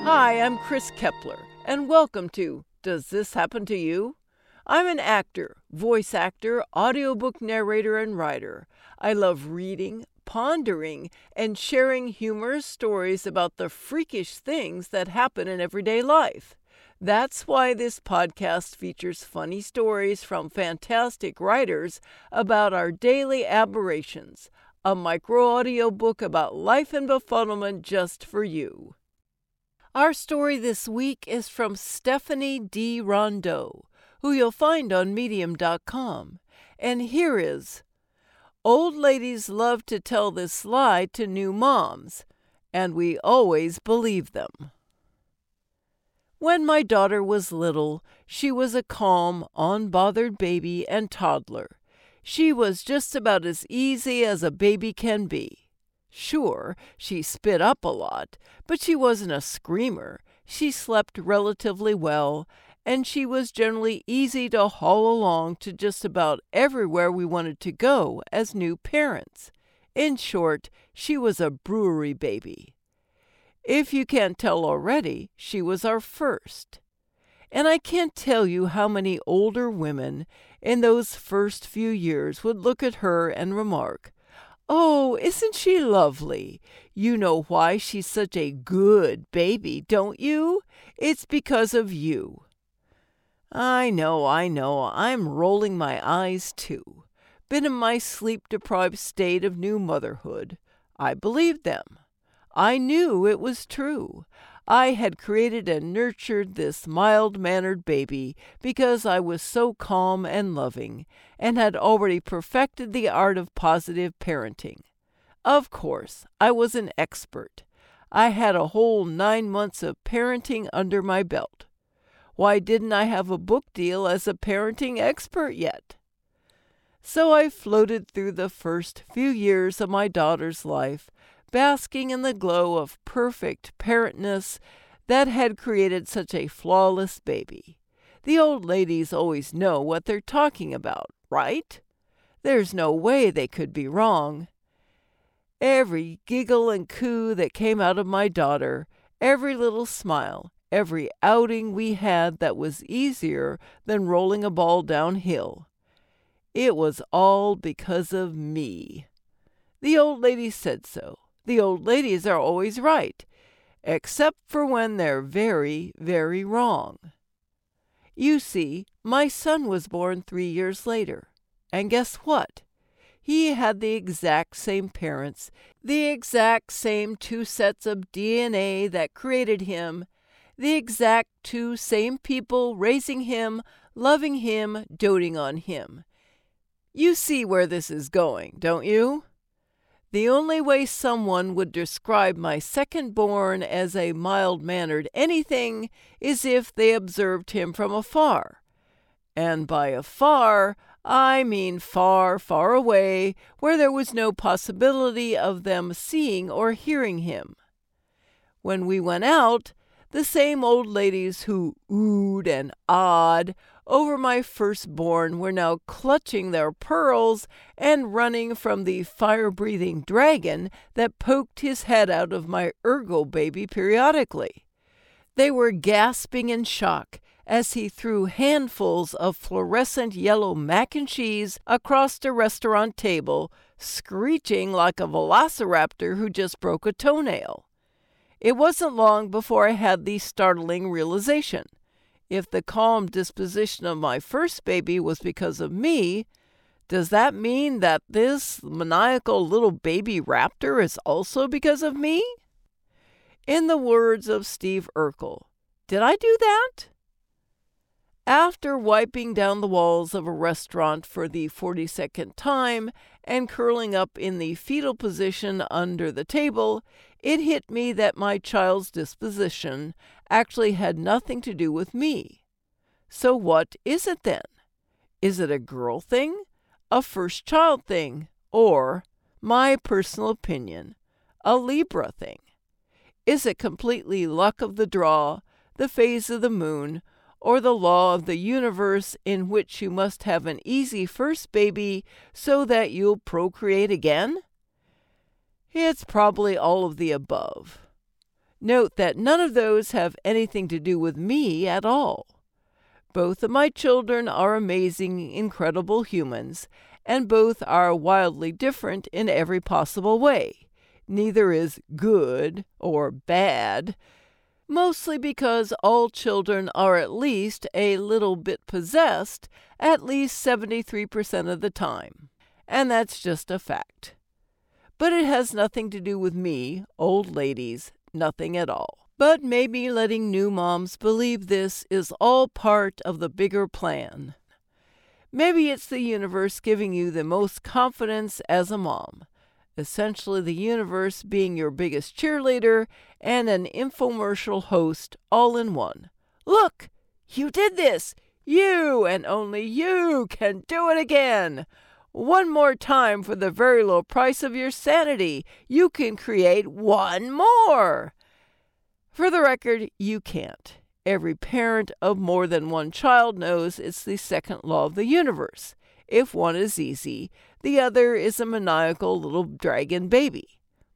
Hi, I'm Kris Keppeler, and welcome to Does This Happen to You? I'm an actor, voice actor, audiobook narrator, and writer. I love reading, pondering, and sharing humorous stories about the freakish things that happen in everyday life. That's why this podcast features funny stories from fantastic writers about our daily aberrations, a micro-audiobook about life and befuddlement just for you. Our story this week is from Stephanie D. Rondeau, who you'll find on Medium.com. And here is, "Old ladies love to tell this lie to new moms, and we always believe them. When my daughter was little, she was a calm, unbothered baby and toddler. She was just about as easy as a baby can be. Sure, she spit up a lot, but she wasn't a screamer. She slept relatively well, and she was generally easy to haul along to just about everywhere we wanted to go as new parents. In short, she was a brewery baby. If you can't tell already, she was our first. And I can't tell you how many older women in those first few years would look at her and remark, 'Oh, isn't she lovely? You know why she's such a good baby, don't you? It's because of you.' I know, I'm rolling my eyes too. Been in my sleep-deprived state of new motherhood. I believed them. I knew it was true. I had created and nurtured this mild-mannered baby because I was so calm and loving, and had already perfected the art of positive parenting. Of course, I was an expert. I had a whole 9 months of parenting under my belt. Why didn't I have a book deal as a parenting expert yet? So I floated through the first few years of my daughter's life, basking in the glow of perfect parentness that had created such a flawless baby. The old ladies always know what they're talking about, right? There's no way they could be wrong. Every giggle and coo that came out of my daughter, every little smile, every outing we had that was easier than rolling a ball downhill. It was all because of me. The old ladies said so. The old ladies are always right, except for when they're very, very wrong. You see, my son was born 3 years later, and guess what? He had the exact same parents, the exact same 2 sets of DNA that created him, the exact 2 same people raising him, loving him, doting on him. You see where this is going, don't you? The only way someone would describe my second-born as a mild-mannered anything is if they observed him from afar. And by afar, I mean far, far away, where there was no possibility of them seeing or hearing him. When we went out, the same old ladies who oohed and ahed over my firstborn were now clutching their pearls and running from the fire-breathing dragon that poked his head out of my Ergo baby periodically. They were gasping in shock as he threw handfuls of fluorescent yellow mac and cheese across the restaurant table, screeching like a velociraptor who just broke a toenail. It wasn't long before I had the startling realization. If the calm disposition of my first baby was because of me, does that mean that this maniacal little baby raptor is also because of me? In the words of Steve Urkel, did I do that? After wiping down the walls of a restaurant for the 42nd time and curling up in the fetal position under the table, it hit me that my child's disposition actually had nothing to do with me. So what is it then? Is it a girl thing, a first child thing, or, my personal opinion, a Libra thing? Is it completely luck of the draw, the phase of the moon, or the law of the universe in which you must have an easy first baby so that you'll procreate again? It's probably all of the above. Note that none of those have anything to do with me at all. Both of my children are amazing, incredible humans, and both are wildly different in every possible way. Neither is good or bad, mostly because all children are at least a little bit possessed at least 73% of the time. And that's just a fact. But it has nothing to do with me, old ladies, nothing at all. But maybe letting new moms believe this is all part of the bigger plan. Maybe it's the universe giving you the most confidence as a mom. Essentially the universe being your biggest cheerleader and an infomercial host all in one. Look, you did this. You and only you can do it again. One more time for the very low price of your sanity. You can create one more. For the record, you can't. Every parent of more than one child knows it's the second law of the universe. If one is easy, the other is a maniacal little dragon baby.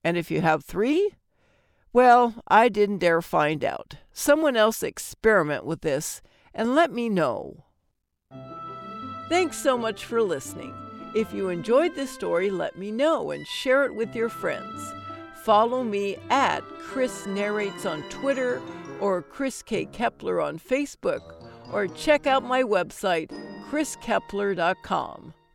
And if you have three? Well, I didn't dare find out. Someone else experiment with this and let me know. Thanks so much for listening. If you enjoyed this story, let me know and share it with your friends. Follow me at KrisNarrates on Twitter or Kris K. Keppeler on Facebook, or check out my website, KrisKeppeler.com.